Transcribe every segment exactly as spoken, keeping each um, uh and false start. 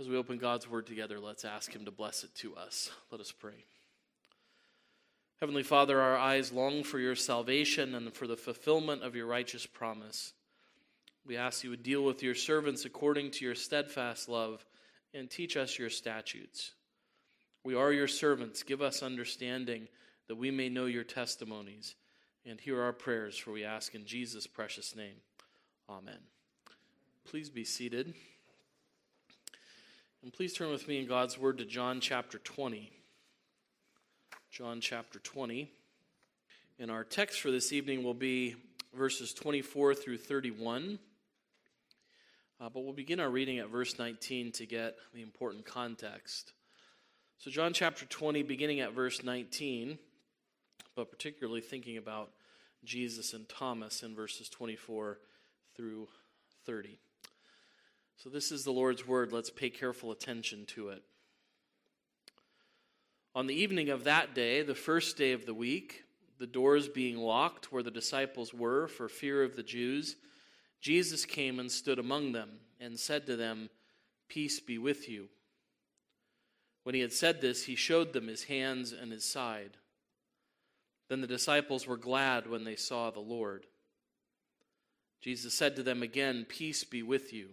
As we open God's word together, let's ask him to bless it to us. Let us pray. Heavenly Father, our eyes long for your salvation and for the fulfillment of your righteous promise. We ask you would deal with your servants according to your steadfast love and teach us your statutes. We are your servants. Give us understanding that we may know your testimonies. And hear our prayers, for we ask in Jesus' precious name. Amen. Please be seated. And please turn with me in God's word to John chapter twenty. John chapter twenty. And our text for this evening will be verses twenty-four through thirty-one. Uh, but we'll begin our reading at verse nineteen to get the important context. So John chapter twenty, beginning at verse nineteen, but particularly thinking about Jesus and Thomas in verses twenty-four through thirty. So this is the Lord's word. Let's pay careful attention to it. On the evening of that day, the first day of the week, the doors being locked where the disciples were for fear of the Jews, Jesus came and stood among them and said to them, "Peace be with you." When he had said this, he showed them his hands and his side. Then the disciples were glad when they saw the Lord. Jesus said to them again, "Peace be with you.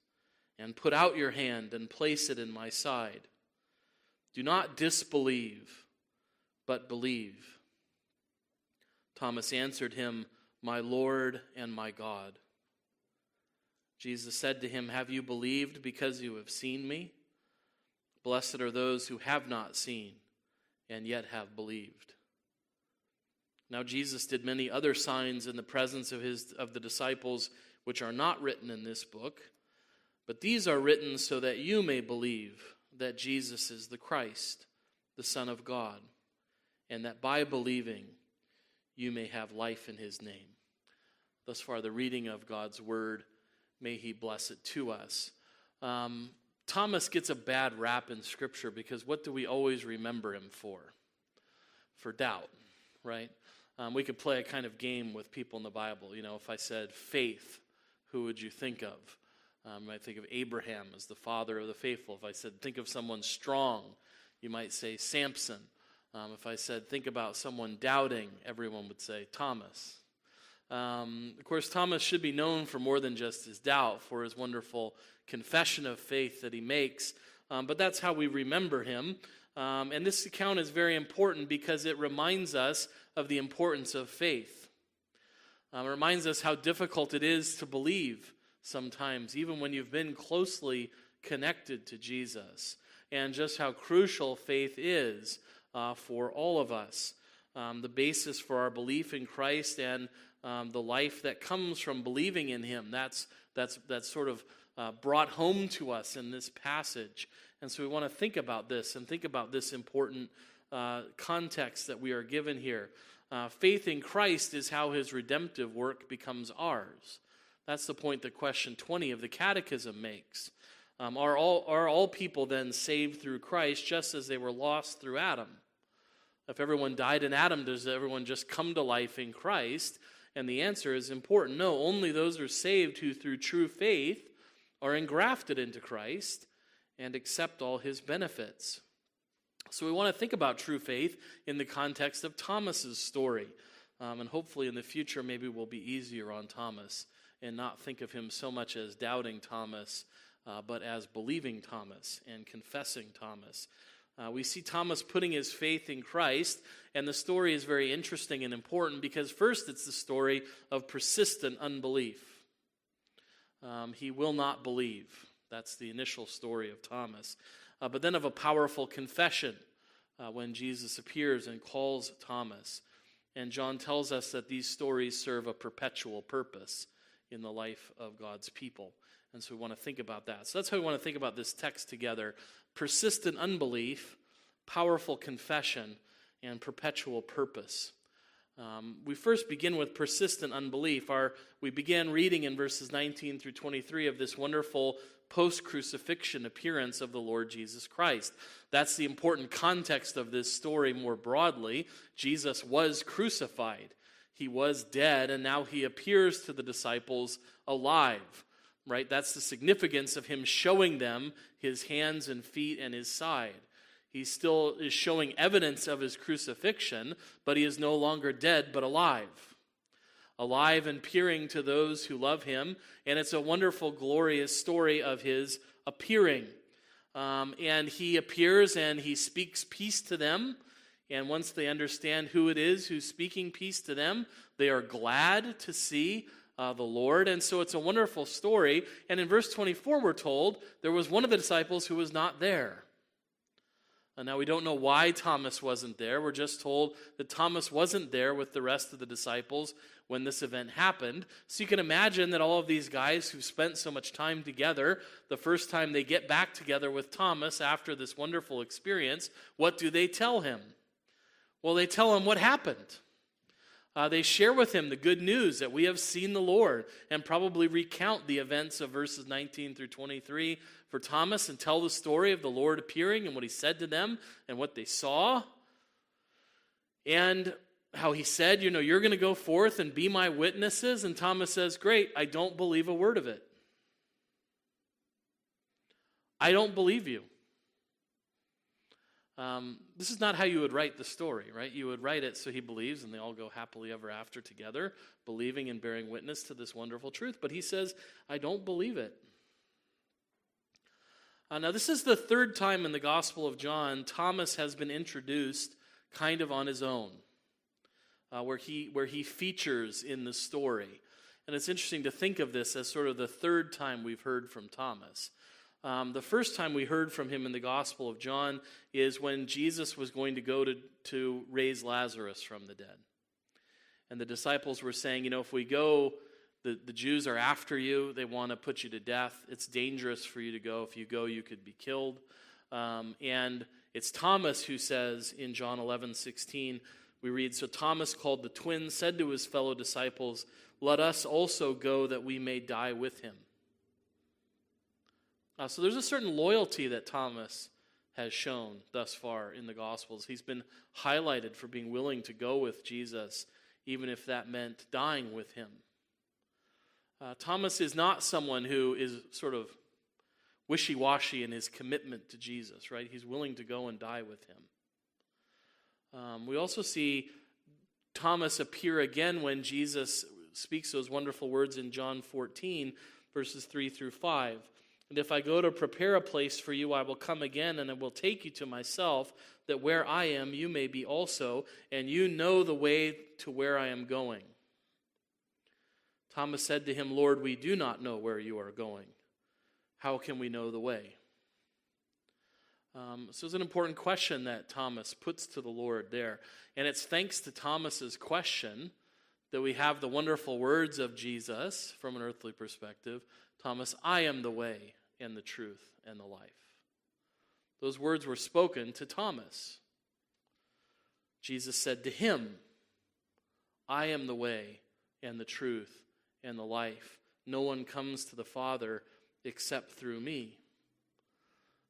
and put out your hand and place it in my side. Do not disbelieve, but believe." Thomas answered him, "My Lord and my God." Jesus said to him, "Have you believed because you have seen me? Blessed are those who have not seen and yet have believed." Now Jesus did many other signs in the presence of his of the disciples, which are not written in this book, but these are written so that you may believe that Jesus is the Christ, the Son of God, and that by believing you may have life in his name. Thus far, the reading of God's word. May he bless it to us. Um, Thomas gets a bad rap in Scripture because what do we always remember him for? For doubt, right? Um, we could play a kind of game with people in the Bible. You know, if I said faith, who would you think of? Um, you might think of Abraham as the father of the faithful. If I said think of someone strong, you might say Samson. Um, if I said think about someone doubting, everyone would say Thomas. Um, of course, Thomas should be known for more than just his doubt, for his wonderful confession of faith that he makes, um, but that's how we remember him. Um, and this account is very important because it reminds us of the importance of faith. Um, it reminds us how difficult it is to believe sometimes, even when you've been closely connected to Jesus, and just how crucial faith is uh, for all of us. Um, the basis for our belief in Christ and Um, the life that comes from believing in him. That's that's that's sort of uh, brought home to us in this passage. And so we want to think about this and think about this important uh, context that we are given here. Uh, faith in Christ is how his redemptive work becomes ours. That's the point that question twenty of the Catechism makes. Um, are all are all people then saved through Christ just as they were lost through Adam? If everyone died in Adam, does everyone just come to life in Christ? And the answer is important. No, only those are saved who through true faith are engrafted into Christ and accept all his benefits. So we want to think about true faith in the context of Thomas's story. Um, and hopefully in the future, maybe we'll be easier on Thomas and not think of him so much as doubting Thomas, uh, but as believing Thomas and confessing Thomas. Uh, we see Thomas putting his faith in Christ, and the story is very interesting and important because first it's the story of persistent unbelief. Um, he will not believe. That's the initial story of Thomas. Uh, but then of a powerful confession uh, when Jesus appears and calls Thomas. And John tells us that these stories serve a perpetual purpose in the life of God's people. And so we want to think about that. So that's how we want to think about this text together. Persistent unbelief, powerful confession, and perpetual purpose. Um, we first begin with persistent unbelief. Our, we began reading in verses nineteen through twenty-three of this wonderful post-crucifixion appearance of the Lord Jesus Christ. That's the important context of this story more broadly. Jesus was crucified. He was dead, and now he appears to the disciples alive. Right? That's the significance of him showing them his hands and feet and his side. He still is showing evidence of his crucifixion, but he is no longer dead, but alive. Alive and peering to those who love him. And it's a wonderful, glorious story of his appearing. Um, and he appears and he speaks peace to them. And once they understand who it is who's speaking peace to them, they are glad to see Uh, the Lord. And so it's a wonderful story. And in verse twenty-four, we're told there was one of the disciples who was not there. And now we don't know why Thomas wasn't there. We're just told that Thomas wasn't there with the rest of the disciples when this event happened. So you can imagine that all of these guys who spent so much time together, the first time they get back together with Thomas after this wonderful experience, what do they tell him? Well, they tell him what happened. Uh, they share with him the good news that we have seen the Lord and probably recount the events of verses nineteen through twenty-three for Thomas and tell the story of the Lord appearing and what he said to them and what they saw. And how he said, you know, you're going to go forth and be my witnesses. And Thomas says, great, I don't believe a word of it. I don't believe you. Um, this is not how you would write the story, right? You would write it so he believes and they all go happily ever after together, believing and bearing witness to this wonderful truth. But he says, I don't believe it. Uh, now, this is the third time in the Gospel of John Thomas has been introduced kind of on his own, uh, where he where he features in the story. And it's interesting to think of this as sort of the third time we've heard from Thomas. Um, the first time we heard from him in the Gospel of John is when Jesus was going to go to, to raise Lazarus from the dead. And the disciples were saying, you know, if we go, the, the Jews are after you. They want to put you to death. It's dangerous for you to go. If you go, you could be killed. Um, and it's Thomas who says in John eleven sixteen, we read, so Thomas, called the twin, said to his fellow disciples, let us also go that we may die with him. Uh, so there's a certain loyalty that Thomas has shown thus far in the Gospels. He's been highlighted for being willing to go with Jesus, even if that meant dying with him. Uh, Thomas is not someone who is sort of wishy-washy in his commitment to Jesus, right? He's willing to go and die with him. Um, we also see Thomas appear again when Jesus speaks those wonderful words in John fourteen, verses three through five. And if I go to prepare a place for you, I will come again, and I will take you to myself, that where I am, you may be also, and you know the way to where I am going. Thomas said to him, Lord, we do not know where you are going. How can we know the way? Um, so it's an important question that Thomas puts to the Lord there. And it's thanks to Thomas's question that we have the wonderful words of Jesus from an earthly perspective. Thomas, I am the way and the truth and the life. Those words were spoken to Thomas. Jesus said to him, I am the way and the truth and the life. No one comes to the Father except through me.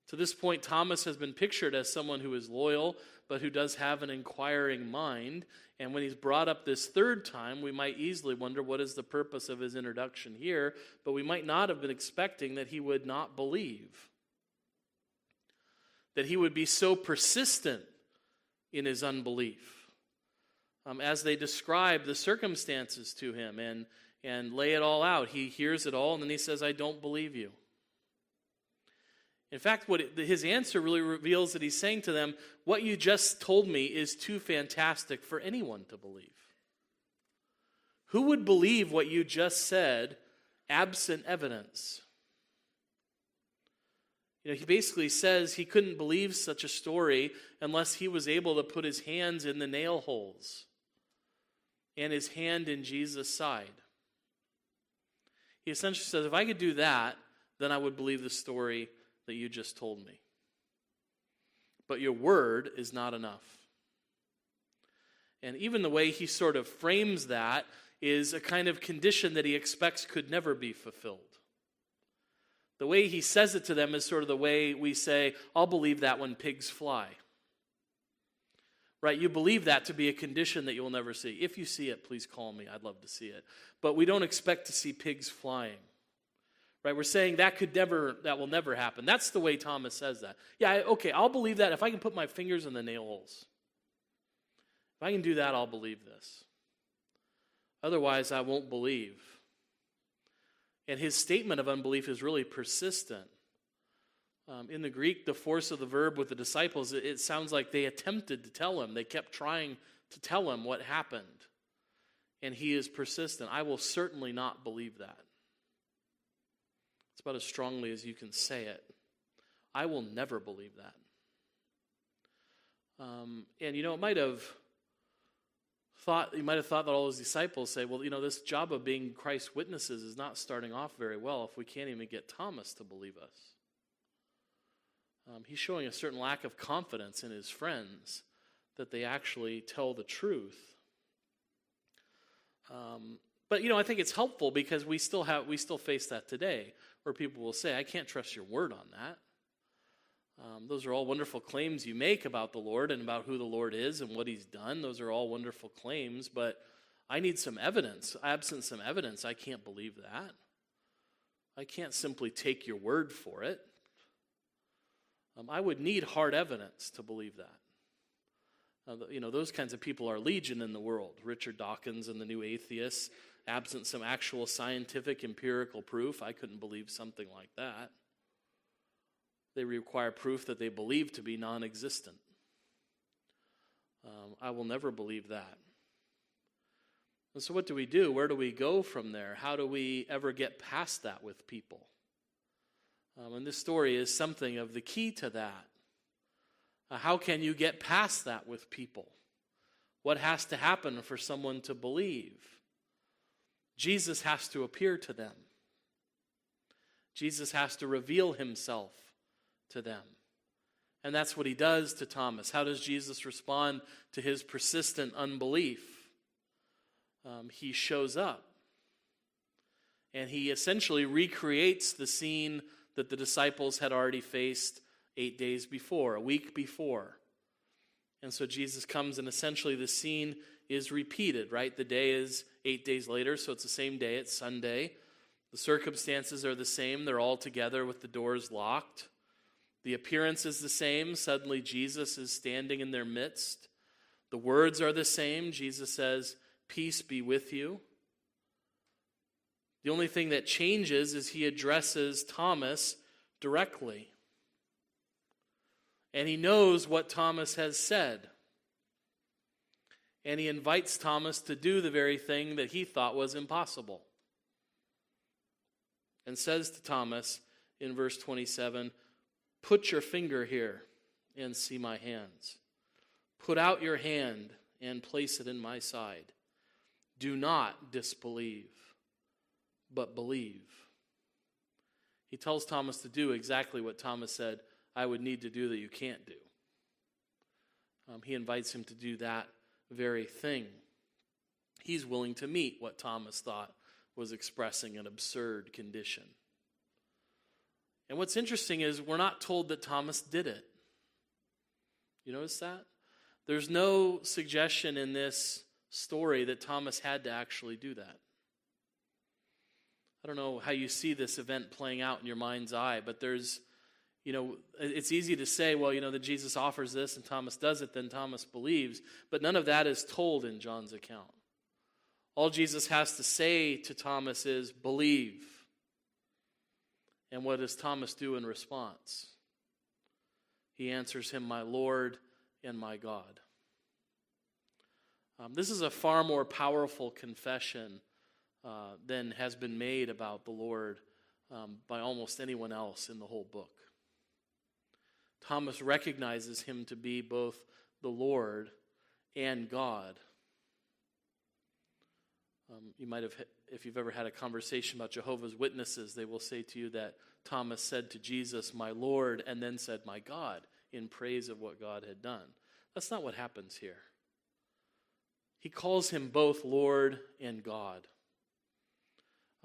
To this point, Thomas has been pictured as someone who is loyal, but who does have an inquiring mind. And when he's brought up this third time, we might easily wonder what is the purpose of his introduction here, but we might not have been expecting that he would not believe. That he would be so persistent in his unbelief. Um, as they describe the circumstances to him and, and lay it all out, he hears it all, and then he says, I don't believe you. In fact, what it, his answer really reveals that he's saying to them, what you just told me is too fantastic for anyone to believe. Who would believe what you just said absent evidence? You know, he basically says he couldn't believe such a story unless he was able to put his hands in the nail holes and his hand in Jesus' side. He essentially says, if I could do that, then I would believe the story that you just told me. But your word is not enough. And even the way he sort of frames that is a kind of condition that he expects could never be fulfilled. The way he says it to them is sort of the way we say, I'll believe that when pigs fly. Right? You believe that to be a condition that you will never see. If you see it, please call me. I'd love to see it. But we don't expect to see pigs flying. Right? We're saying that could never, that will never happen. That's the way Thomas says that. Yeah, okay, I'll believe that if I can put my fingers in the nail holes. If I can do that, I'll believe this. Otherwise, I won't believe. And his statement of unbelief is really persistent. Um, in the Greek, the force of the verb with the disciples, it, it sounds like they attempted to tell him. They kept trying to tell him what happened. And he is persistent. I will certainly not believe that. It's about as strongly as you can say it. I will never believe that. Um, and, you know, it might have... Thought, you might have thought that all his disciples say, well, you know, this job of being Christ's witnesses is not starting off very well if we can't even get Thomas to believe us. Um, he's showing a certain lack of confidence in his friends that they actually tell the truth. Um, but, you know, I think it's helpful because we still have we still face that today where people will say, I can't trust your word on that. Um, those are all wonderful claims you make about the Lord and about who the Lord is and what he's done. Those are all wonderful claims, but I need some evidence. Absent some evidence, I can't believe that. I can't simply take your word for it. Um, I would need hard evidence to believe that. Uh, you know, those kinds of people are legion in the world. Richard Dawkins and the New Atheists, absent some actual scientific empirical proof, I couldn't believe something like that. They require proof that they believe to be non-existent. Um, I will never believe that. And so what do we do? Where do we go from there? How do we ever get past that with people? Um, and this story is something of the key to that. Uh, how can you get past that with people? What has to happen for someone to believe? Jesus has to appear to them. Jesus has to reveal himself to them. And that's what he does to Thomas. How does Jesus respond to his persistent unbelief? Um, he shows up. And he essentially recreates the scene that the disciples had already faced eight days before, a week before. And so Jesus comes and essentially the scene is repeated, right? The day is eight days later, so it's the same day. It's Sunday. The circumstances are the same. They're all together with the doors locked. The appearance is the same. Suddenly Jesus is standing in their midst. The words are the same. Jesus says, "Peace be with you." The only thing that changes is he addresses Thomas directly. And he knows what Thomas has said. And he invites Thomas to do the very thing that he thought was impossible. And says to Thomas in verse twenty-seven, "Put your finger here and see my hands. Put out your hand and place it in my side. Do not disbelieve, but believe." He tells Thomas to do exactly what Thomas said, I would need to do that you can't do. Um, he invites him to do that very thing. He's willing to meet what Thomas thought was expressing an absurd condition. And what's interesting is we're not told that Thomas did it. You notice that? There's no suggestion in this story that Thomas had to actually do that. I don't know how you see this event playing out in your mind's eye, but there's, you know, it's easy to say, well, you know, that Jesus offers this and Thomas does it, then Thomas believes. But none of that is told in John's account. All Jesus has to say to Thomas is, believe. And what does Thomas do in response? He answers him, "My Lord and my God." Um, this is a far more powerful confession uh, than has been made about the Lord um, by almost anyone else in the whole book. Thomas recognizes him to be both the Lord and God. Um, you might have, if you've ever had a conversation about Jehovah's Witnesses, they will say to you that Thomas said to Jesus, "My Lord," and then said, "My God," in praise of what God had done. That's not what happens here. He calls him both Lord and God.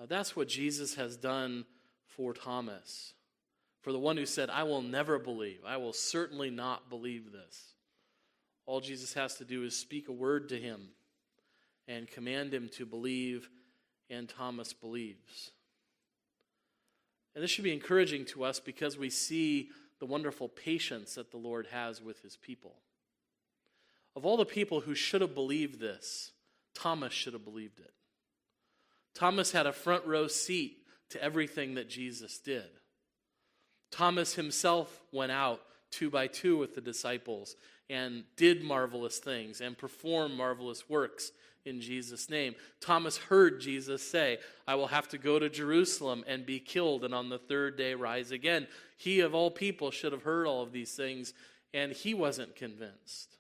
Uh, that's what Jesus has done for Thomas, for the one who said, "I will never believe. I will certainly not believe this." All Jesus has to do is speak a word to him and command him to believe, and Thomas believes. And this should be encouraging to us because we see the wonderful patience that the Lord has with his people. Of all the people who should have believed this, Thomas should have believed it. Thomas had a front row seat to everything that Jesus did. Thomas himself went out two by two with the disciples and did marvelous things and performed marvelous works in Jesus' name. Thomas heard Jesus say, "I will have to go to Jerusalem and be killed and on the third day rise again." He of all people should have heard all of these things, and he wasn't convinced.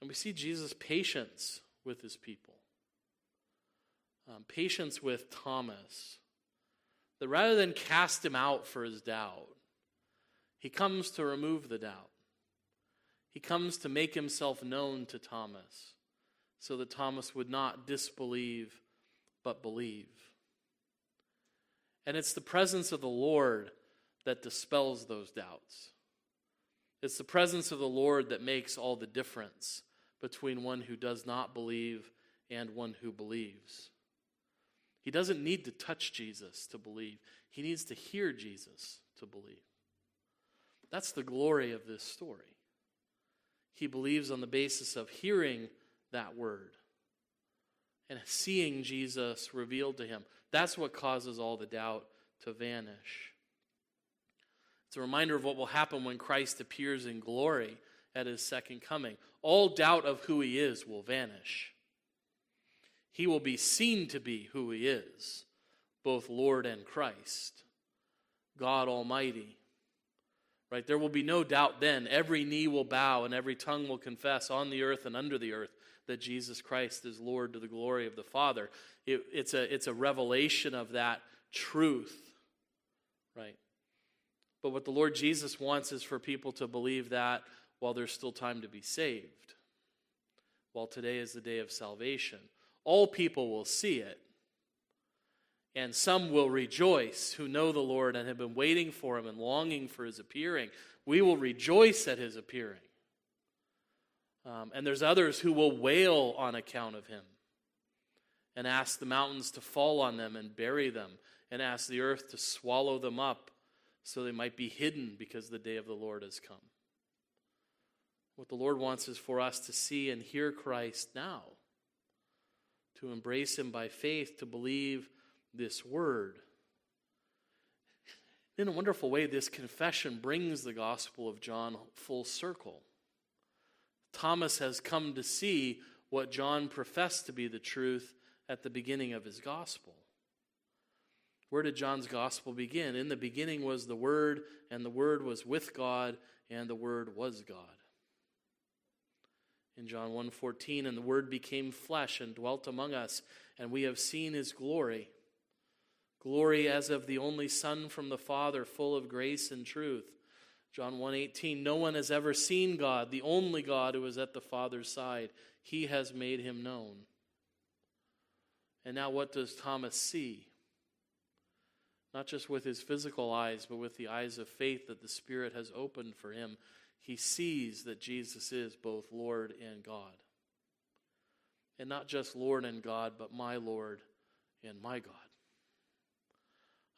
And we see Jesus' patience with his people. Um, patience with Thomas. That rather than cast him out for his doubt, he comes to remove the doubt. He comes to make himself known to Thomas so that Thomas would not disbelieve but believe. And it's the presence of the Lord that dispels those doubts. It's the presence of the Lord that makes all the difference between one who does not believe and one who believes. He doesn't need to touch Jesus to believe. He needs to hear Jesus to believe. That's the glory of this story. He believes on the basis of hearing that word and seeing Jesus revealed to him. That's what causes all the doubt to vanish. It's a reminder of what will happen when Christ appears in glory at his second coming. All doubt of who he is will vanish. He will be seen to be who he is, both Lord and Christ, God Almighty. Right? There will be no doubt then. Every knee will bow and every tongue will confess on the earth and under the earth that Jesus Christ is Lord to the glory of the Father. It, it's, a, it's a revelation of that truth. Right? But what the Lord Jesus wants is for people to believe that while there's still time to be saved, while today is the day of salvation. All people will see it, and some will rejoice who know the Lord and have been waiting for him and longing for his appearing. We will rejoice at his appearing. Um, and there's others who will wail on account of him and ask the mountains to fall on them and bury them and ask the earth to swallow them up so they might be hidden because the day of the Lord has come. What the Lord wants is for us to see and hear Christ now, to embrace him by faith, to believe this word. In a wonderful way, this confession brings the Gospel of John full circle. Thomas has come to see what John professed to be the truth at the beginning of his Gospel. Where did John's Gospel begin? In the beginning was the Word, and the Word was with God, and the Word was God. In John one fourteen, "And the Word became flesh and dwelt among us, and we have seen his glory, glory as of the only Son from the Father, full of grace and truth." John one eighteen, "No one has ever seen God, the only God who is at the Father's side. He has made him known." And now what does Thomas see? Not just with his physical eyes, but with the eyes of faith that the Spirit has opened for him. He sees that Jesus is both Lord and God. And not just Lord and God, but my Lord and my God.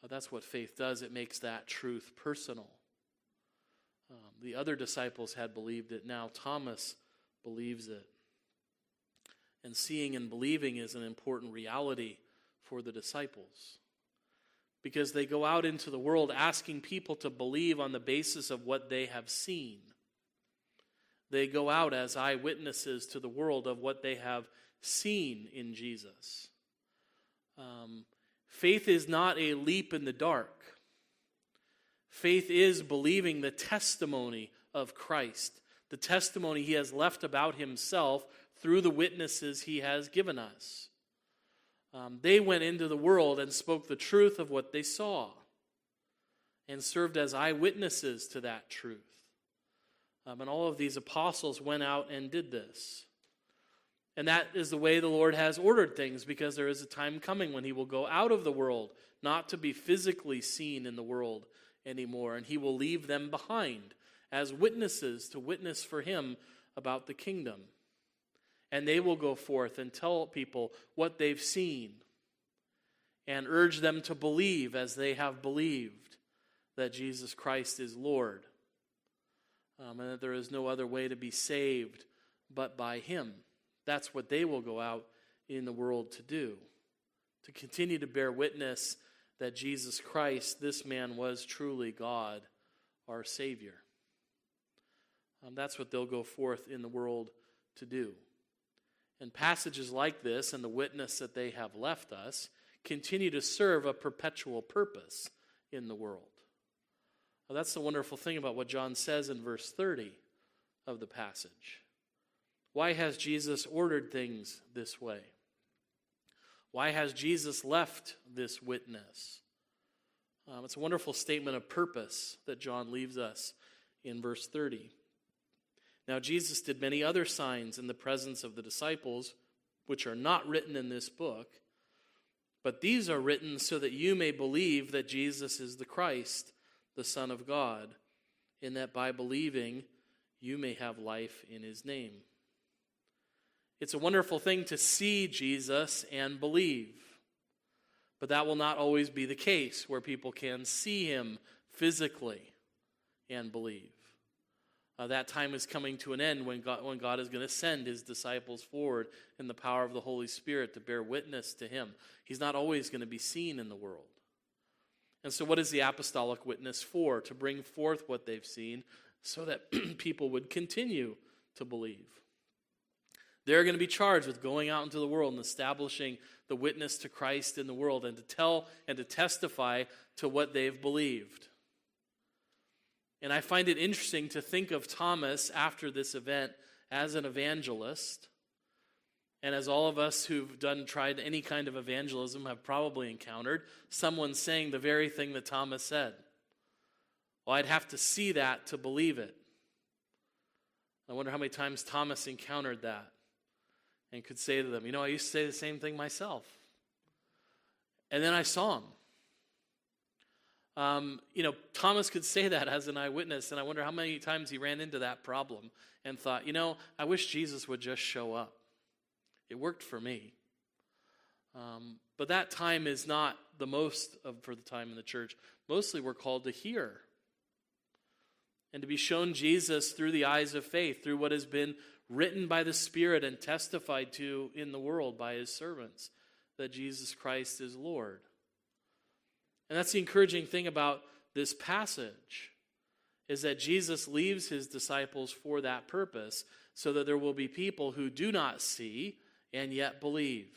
Now, that's what faith does. It makes that truth personal. Um, the other disciples had believed it. Now Thomas believes it. And seeing and believing is an important reality for the disciples, because they go out into the world asking people to believe on the basis of what they have seen. They go out as eyewitnesses to the world of what they have seen in Jesus. Um, faith is not a leap in the dark. Faith is believing the testimony of Christ, the testimony he has left about himself through the witnesses he has given us. Um, they went into the world and spoke the truth of what they saw and served as eyewitnesses to that truth. Um, and all of these apostles went out and did this. And that is the way the Lord has ordered things, because there is a time coming when he will go out of the world, not to be physically seen in the world anymore, and he will leave them behind as witnesses to witness for him about the kingdom. And they will go forth and tell people what they've seen and urge them to believe as they have believed that Jesus Christ is Lord, um, and that there is no other way to be saved but by him. That's what they will go out in the world to do, to continue to bear witness that Jesus Christ, this man, was truly God, our Savior. Um, that's what they'll go forth in the world to do. And passages like this and the witness that they have left us continue to serve a perpetual purpose in the world. Now, that's the wonderful thing about what John says in verse thirty of the passage. Why has Jesus ordered things this way? Why has Jesus left this witness? Um, it's a wonderful statement of purpose that John leaves us in verse thirty. Now Jesus did many other signs in the presence of the disciples, which are not written in this book, but these are written so that you may believe that Jesus is the Christ, the Son of God, and that by believing you may have life in his name. It's a wonderful thing to see Jesus and believe, but that will not always be the case where people can see him physically and believe. Uh, that time is coming to an end when God, when God is going to send his disciples forward in the power of the Holy Spirit to bear witness to him. He's not always going to be seen in the world. And so what is the apostolic witness for? To bring forth what they've seen so that people would continue to believe. They're going to be charged with going out into the world and establishing the witness to Christ in the world and to tell and to testify to what they've believed. And I find it interesting to think of Thomas after this event as an evangelist. And as all of us who've done tried any kind of evangelism have probably encountered, someone saying the very thing that Thomas said. Well, I'd have to see that to believe it. I wonder how many times Thomas encountered that. And could say to them, you know, I used to say the same thing myself. And then I saw him. Um, you know, Thomas could say that as an eyewitness, and I wonder how many times he ran into that problem and thought, you know, I wish Jesus would just show up. It worked for me. Um, but that time is not the most of, for the time in the church. Mostly we're called to hear and to be shown Jesus through the eyes of faith, through what has been written by the Spirit and testified to in the world by his servants, that Jesus Christ is Lord. And that's the encouraging thing about this passage, is that Jesus leaves his disciples for that purpose, so that there will be people who do not see and yet believe.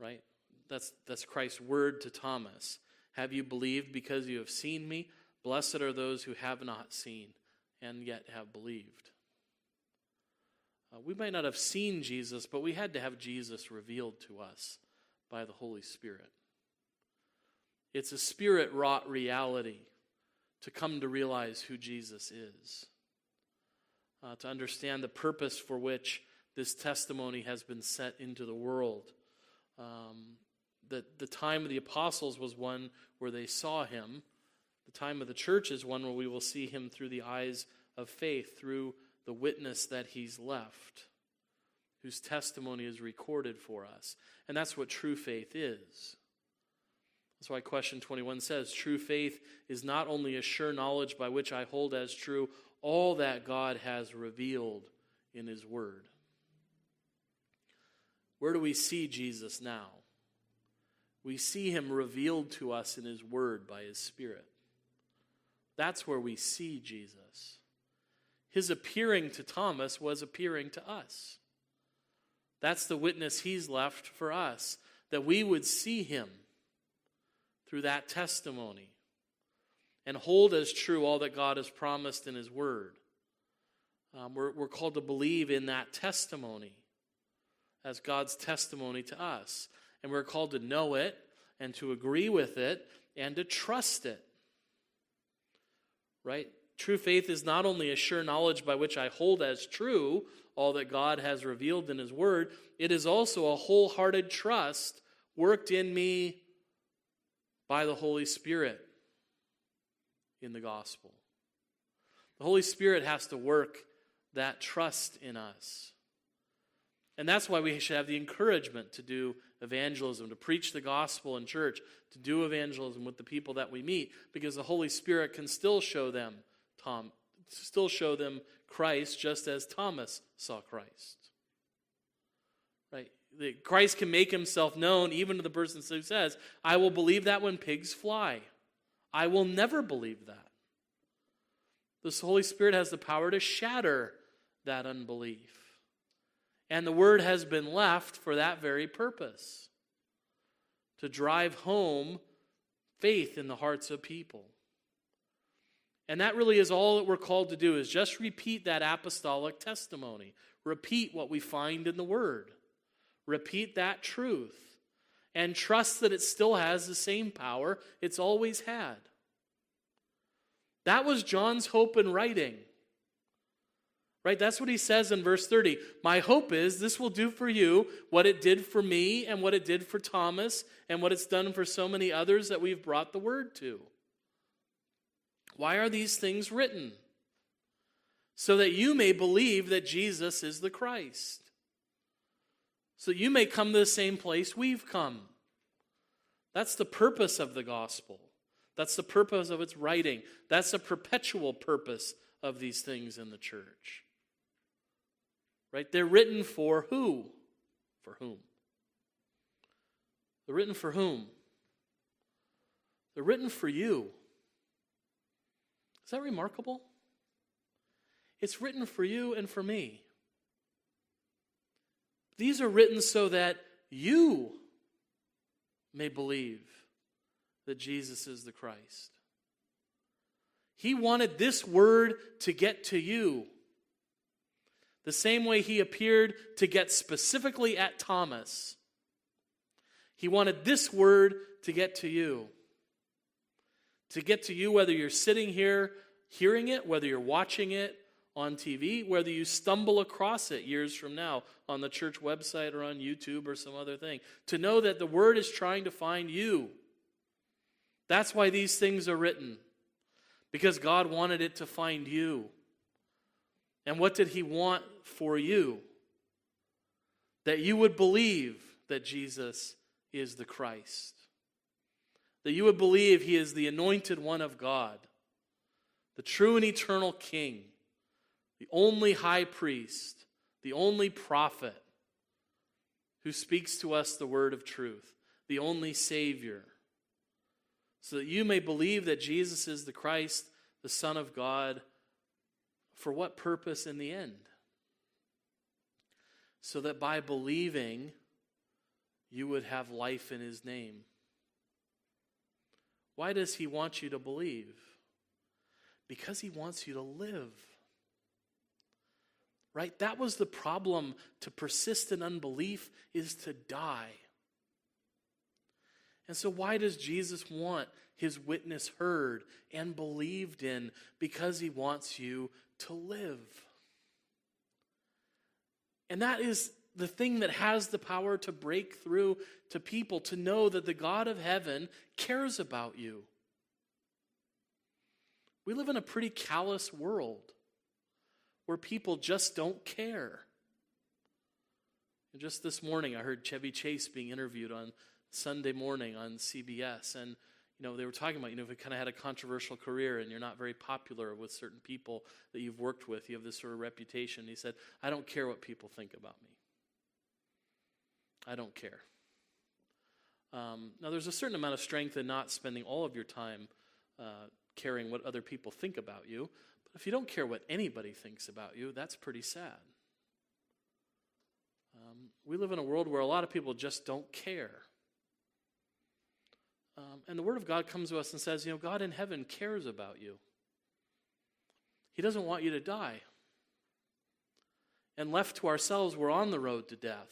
Right? That's, that's Christ's word to Thomas. Have you believed because you have seen me? Blessed are those who have not seen and yet have believed. Uh, we might not have seen Jesus, but we had to have Jesus revealed to us by the Holy Spirit. It's a Spirit-wrought reality to come to realize who Jesus is, uh, to understand the purpose for which this testimony has been set into the world. Um, that the time of the apostles was one where they saw him. The time of the church is one where we will see him through the eyes of faith, through the witness that he's left, whose testimony is recorded for us. And that's what true faith is. That's why question twenty-one says, true faith is not only a sure knowledge by which I hold as true all that God has revealed in his word. Where do we see Jesus now? We see him revealed to us in his word by his Spirit. That's where we see Jesus. His appearing to Thomas was appearing to us. That's the witness he's left for us, that we would see him through that testimony and hold as true all that God has promised in his word. Um, we're, we're called to believe in that testimony as God's testimony to us. And we're called to know it and to agree with it and to trust it. Right? True faith is not only a sure knowledge by which I hold as true all that God has revealed in his word, it is also a wholehearted trust worked in me by the Holy Spirit in the gospel. The Holy Spirit has to work that trust in us. And that's why we should have the encouragement to do evangelism, to preach the gospel in church, to do evangelism with the people that we meet, because the Holy Spirit can still show them Tom, still show them Christ, just as Thomas saw Christ. Right? Christ can make himself known even to the person who says, "I will believe that when pigs fly. I will never believe that." The Holy Spirit has the power to shatter that unbelief. And the word has been left for that very purpose, to drive home faith in the hearts of people. And that really is all that we're called to do, is just repeat that apostolic testimony. Repeat what we find in the word. Repeat that truth. And trust that it still has the same power it's always had. That was John's hope in writing. Right? That's what he says in verse thirty. My hope is this will do for you what it did for me and what it did for Thomas and what it's done for so many others that we've brought the word to. Why are these things written? So that you may believe that Jesus is the Christ. So you may come to the same place we've come. That's the purpose of the gospel. That's the purpose of its writing. That's the perpetual purpose of these things in the church. Right? They're written for who? For whom? They're written for whom? They're written for you. Is that remarkable? It's written for you and for me. These are written so that you may believe that Jesus is the Christ. He wanted this word to get to you. The same way he appeared to get specifically at Thomas. He wanted this word to get to you. To get to you whether you're sitting here hearing it, whether you're watching it on T V, whether you stumble across it years from now on the church website or on YouTube or some other thing. To know that the word is trying to find you. That's why these things are written. Because God wanted it to find you. And what did he want for you? That you would believe that Jesus is the Christ. That you would believe he is the anointed one of God. The true and eternal King. The only high priest. The only prophet. Who speaks to us the word of truth. The only Savior. So that you may believe that Jesus is the Christ, the Son of God. For what purpose in the end? So that by believing, you would have life in his name. Why does he want you to believe? Because he wants you to live. Right? That was the problem. To persist in unbelief is to die. And so why does Jesus want his witness heard and believed in? Because he wants you to live. And that is the thing that has the power to break through to people, to know that the God of heaven cares about you. We live in a pretty callous world where people just don't care. And just this morning I heard Chevy Chase being interviewed on Sunday morning on C B S, and you know they were talking about, you know, if you kind of had a controversial career and you're not very popular with certain people that you've worked with, you have this sort of reputation. He said, "I don't care what people think about me. I don't care. Um, now, there's a certain amount of strength in not spending all of your time uh, caring what other people think about you. But if you don't care what anybody thinks about you, that's pretty sad. Um, we live in a world where a lot of people just don't care. Um, and the Word of God comes to us and says, you know, God in heaven cares about you. He doesn't want you to die. And left to ourselves, we're on the road to death.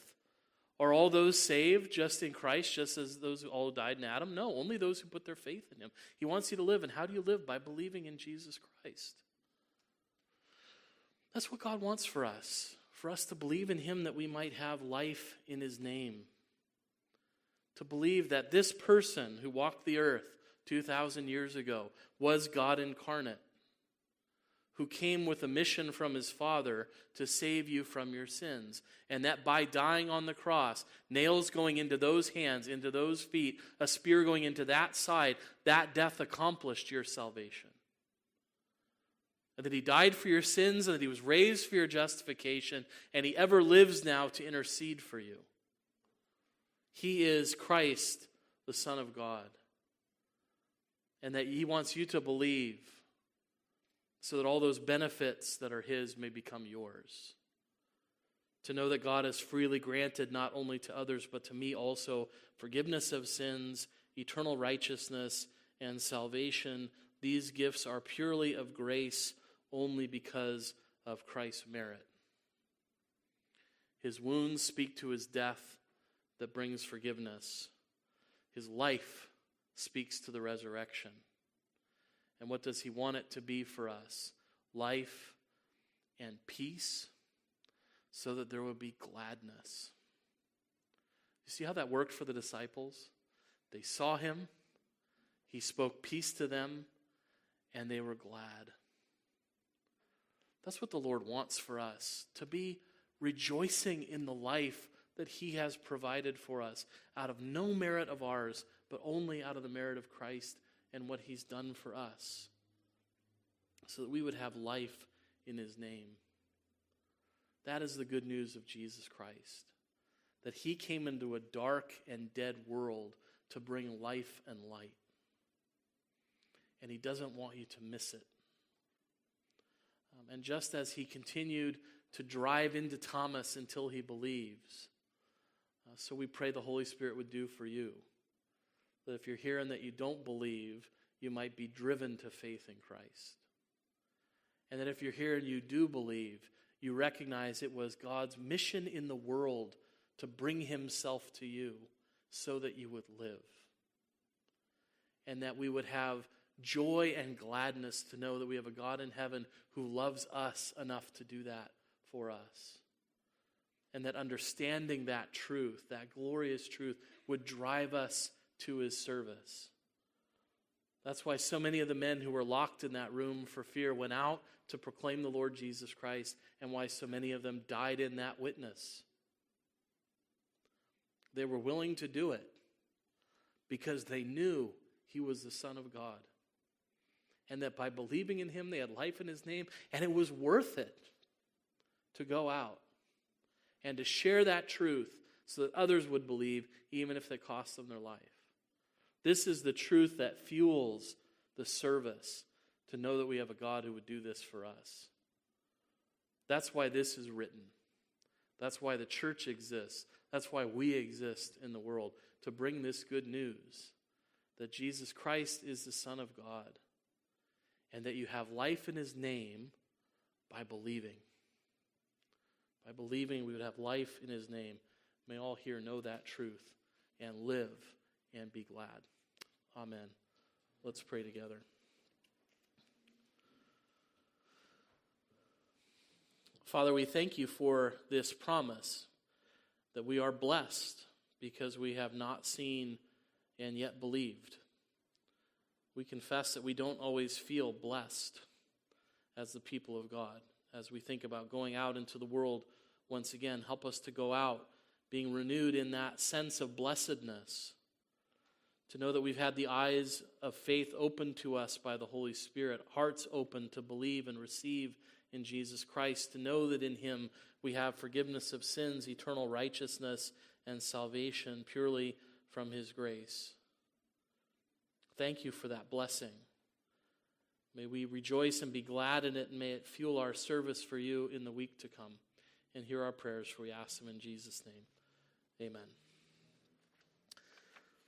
Are all those saved just in Christ, just as those who all died in Adam? No, only those who put their faith in him. He wants you to live, and how do you live? By believing in Jesus Christ. That's what God wants for us, for us to believe in him that we might have life in his name. To believe that this person who walked the earth two thousand years ago was God incarnate, who came with a mission from his Father to save you from your sins. And that by dying on the cross, nails going into those hands, into those feet, a spear going into that side, that death accomplished your salvation. And that he died for your sins, and that he was raised for your justification, and he ever lives now to intercede for you. He is Christ, the Son of God. And that he wants you to believe, so that all those benefits that are his may become yours. To know that God has freely granted not only to others, but to me also, forgiveness of sins, eternal righteousness, and salvation. These gifts are purely of grace only because of Christ's merit. His wounds speak to his death that brings forgiveness. His life speaks to the resurrection. And what does he want it to be for us? Life and peace, so that there will be gladness. You see how that worked for the disciples? They saw him, he spoke peace to them, and they were glad. That's what the Lord wants for us, to be rejoicing in the life that he has provided for us, out of no merit of ours, but only out of the merit of Christ and what he's done for us, so that we would have life in his name. That is the good news of Jesus Christ, that he came into a dark and dead world to bring life and light. And he doesn't want you to miss it. Um, and just as he continued to drive into Thomas until he believes, uh, so we pray the Holy Spirit would do for you. That if you're hearing that you don't believe, you might be driven to faith in Christ. And that if you're hearing you do believe, you recognize it was God's mission in the world to bring himself to you so that you would live. And that we would have joy and gladness to know that we have a God in heaven who loves us enough to do that for us. And that understanding that truth, that glorious truth, would drive us to his service. That's why so many of the men who were locked in that room for fear went out to proclaim the Lord Jesus Christ, and why so many of them died in that witness. They were willing to do it because they knew he was the Son of God, and that by believing in him they had life in his name, and it was worth it to go out and to share that truth so that others would believe, even if it cost them their life. This is the truth that fuels the service, to know that we have a God who would do this for us. That's why this is written. That's why the church exists. That's why we exist in the world, to bring this good news that Jesus Christ is the Son of God, and that you have life in his name by believing. By believing we would have life in his name. May all here know that truth and live and be glad. Amen. Let's pray together. Father, we thank you for this promise that we are blessed because we have not seen and yet believed. We confess that we don't always feel blessed as the people of God. As we think about going out into the world once again, help us to go out being renewed in that sense of blessedness, to know that we've had the eyes of faith opened to us by the Holy Spirit, hearts open to believe and receive in Jesus Christ, to know that in him we have forgiveness of sins, eternal righteousness, and salvation purely from his grace. Thank you for that blessing. May we rejoice and be glad in it, and may it fuel our service for you in the week to come. And hear our prayers, for we ask them in Jesus' name. Amen.